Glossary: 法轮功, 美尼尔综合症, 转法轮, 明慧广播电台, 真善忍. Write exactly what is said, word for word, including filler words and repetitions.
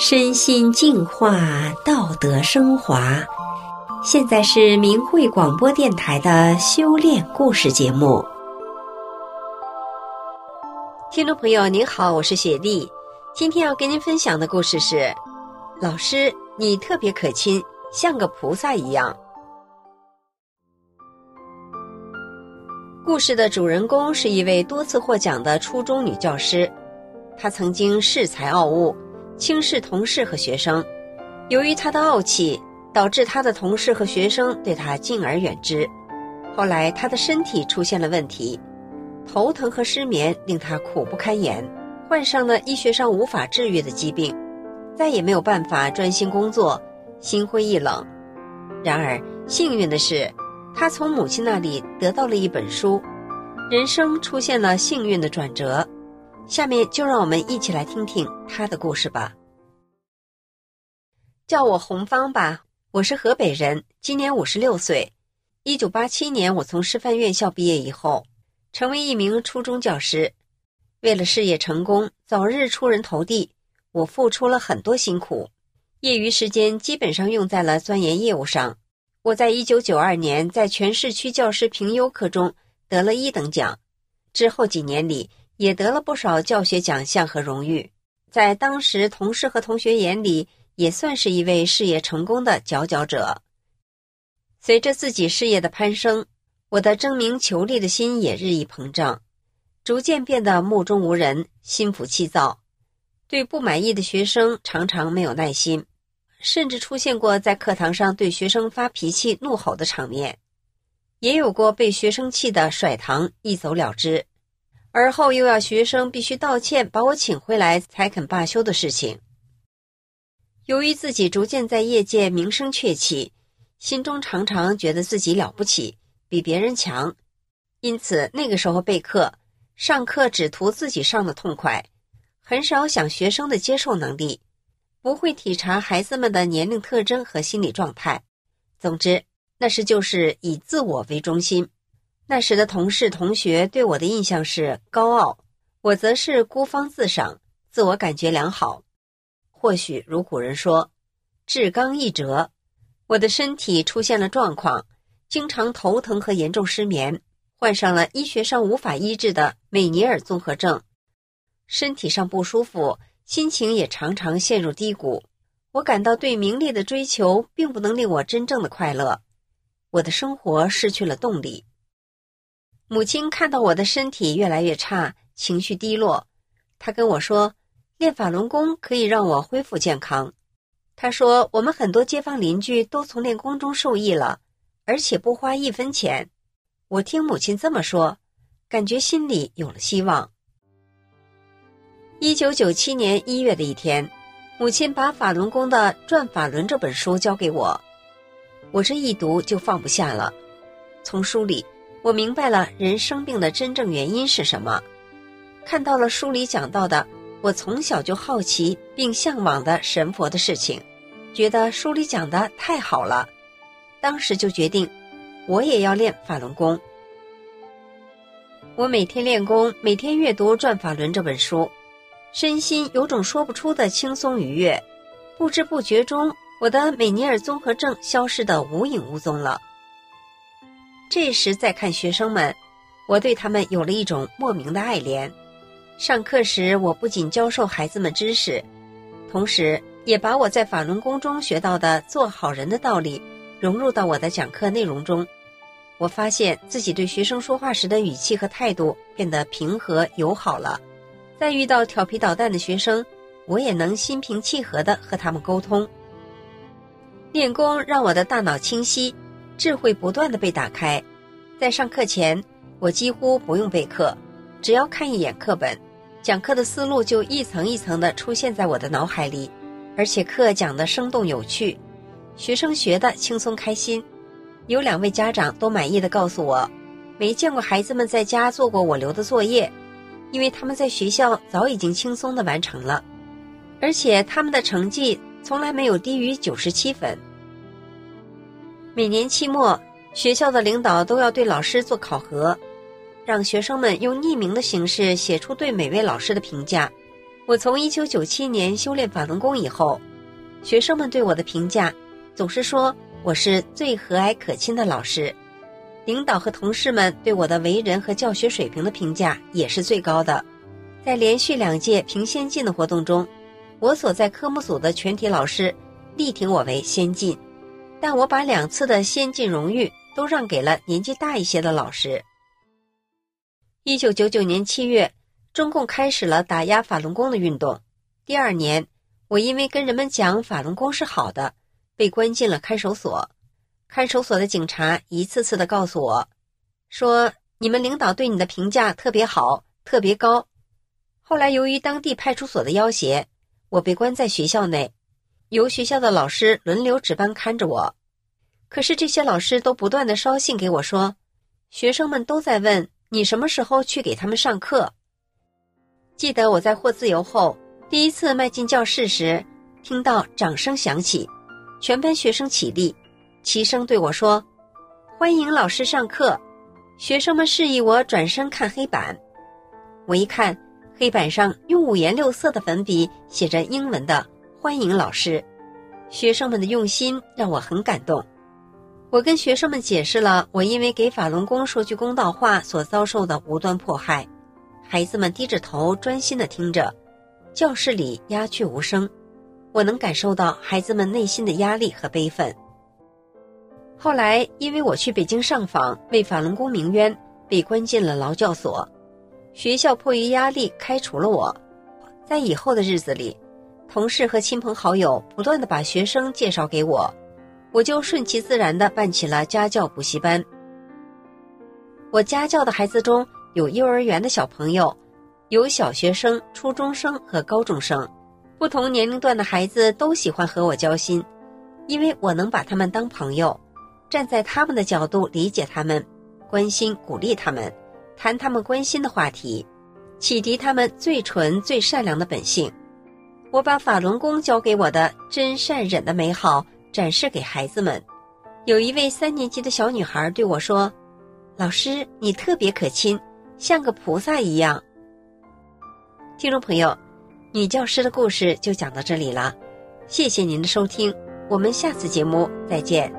身心净化，道德升华。现在是明慧广播电台的修炼故事节目。听众朋友您好，我是雪莉。今天要跟您分享的故事是：老师，你特别可亲，像个菩萨一样。故事的主人公是一位多次获奖的初中女教师，她曾经恃才傲物，轻视同事和学生。由于她的傲气，导致她的同事和学生对她敬而远之。后来她的身体出现了问题，头疼和失眠令她苦不堪言，患上了医学上无法治愈的疾病，再也没有办法专心工作，心灰意冷。然而幸运的是，他从母亲那里得到了一本书，人生出现了幸运的转折。下面就让我们一起来听听他的故事吧。叫我红芳吧，我是河北人，今年五十六岁。一九八七年我从师范院校毕业以后，成为一名初中教师。为了事业成功，早日出人头地，我付出了很多辛苦，业余时间基本上用在了钻研业务上。我在一九九二年在全市区教师评优科中得了一等奖，之后几年里也得了不少教学奖项和荣誉，在当时同事和同学眼里也算是一位事业成功的佼佼者。随着自己事业的攀升，我的争名求利的心也日益膨胀，逐渐变得目中无人，心浮气躁，对不满意的学生常常没有耐心，甚至出现过在课堂上对学生发脾气怒吼的场面，也有过被学生气的甩堂一走了之，而后又要学生必须道歉把我请回来才肯罢休的事情。由于自己逐渐在业界名声鹊起，心中常常觉得自己了不起，比别人强，因此那个时候备课上课只图自己上的痛快，很少想学生的接受能力，不会体察孩子们的年龄特征和心理状态。总之那时就是以自我为中心。那时的同事同学对我的印象是高傲，我则是孤芳自赏，自我感觉良好。或许如古人说，至刚易折。我的身体出现了状况，经常头疼和严重失眠，患上了医学上无法医治的美尼尔综合症。身体上不舒服，心情也常常陷入低谷，我感到对名利的追求并不能令我真正的快乐，我的生活失去了动力。母亲看到我的身体越来越差，情绪低落，她跟我说，练法轮功可以让我恢复健康。她说，我们很多街坊邻居都从练功中受益了，而且不花一分钱。我听母亲这么说，感觉心里有了希望。一九九七年一月的一天，母亲把法轮功的《转法轮》这本书交给我，我这一读就放不下了。从书里我明白了人生病的真正原因是什么，看到了书里讲到的我从小就好奇并向往的神佛的事情，觉得书里讲的太好了，当时就决定我也要练法轮功。我每天练功，每天阅读《转法轮》这本书，身心有种说不出的轻松愉悦，不知不觉中我的美尼尔综合症消失得无影无踪了。这时再看学生们，我对他们有了一种莫名的爱怜。上课时我不仅教授孩子们知识，同时也把我在法轮功中学到的做好人的道理融入到我的讲课内容中。我发现自己对学生说话时的语气和态度变得平和友好了，再遇到调皮捣蛋的学生，我也能心平气和地和他们沟通。练功让我的大脑清晰，智慧不断地被打开。在上课前，我几乎不用备课，只要看一眼课本，讲课的思路就一层一层地出现在我的脑海里，而且课讲得生动有趣，学生学得轻松开心。有两位家长都满意地告诉我，没见过孩子们在家做过我留的作业，因为他们在学校早已经轻松地完成了，而且他们的成绩从来没有低于九十七分。每年期末，学校的领导都要对老师做考核，让学生们用匿名的形式写出对每位老师的评价，我从一九九七年修炼法轮功以后，学生们对我的评价总是说我是最和蔼可亲的老师，领导和同事们对我的为人和教学水平的评价也是最高的。在连续两届评先进的活动中，我所在科目组的全体老师力挺我为先进，但我把两次的先进荣誉都让给了年纪大一些的老师。一九九九年七月，中共开始了打压法轮功的运动。第二年，我因为跟人们讲法轮功是好的，被关进了看守所。看守所的警察一次次地告诉我，说你们领导对你的评价特别好，特别高。后来由于当地派出所的要挟，我被关在学校内，由学校的老师轮流值班看着我。可是这些老师都不断地捎信给我说，学生们都在问你什么时候去给他们上课。记得我在获自由后第一次迈进教室时，听到掌声响起，全班学生起立，齐声对我说，欢迎老师上课。学生们示意我转身看黑板，我一看，黑板上用五颜六色的粉笔写着英文的欢迎老师。学生们的用心让我很感动。我跟学生们解释了我因为给法轮功说句公道话所遭受的无端迫害。孩子们低着头专心地听着，教室里鸦雀无声，我能感受到孩子们内心的压力和悲愤。后来因为我去北京上访，为法轮功鸣冤，被关进了劳教所。学校迫于压力开除了我。在以后的日子里，同事和亲朋好友不断地把学生介绍给我，我就顺其自然地办起了家教补习班。我家教的孩子中有幼儿园的小朋友，有小学生、初中生和高中生，不同年龄段的孩子都喜欢和我交心，因为我能把他们当朋友，站在他们的角度理解他们，关心鼓励他们，谈他们关心的话题，启迪他们最纯最善良的本性。我把法轮功教给我的真善忍的美好展示给孩子们。有一位三年级的小女孩对我说，老师你特别可亲，像个菩萨一样。听众朋友，女教师的故事就讲到这里了，谢谢您的收听，我们下次节目再见。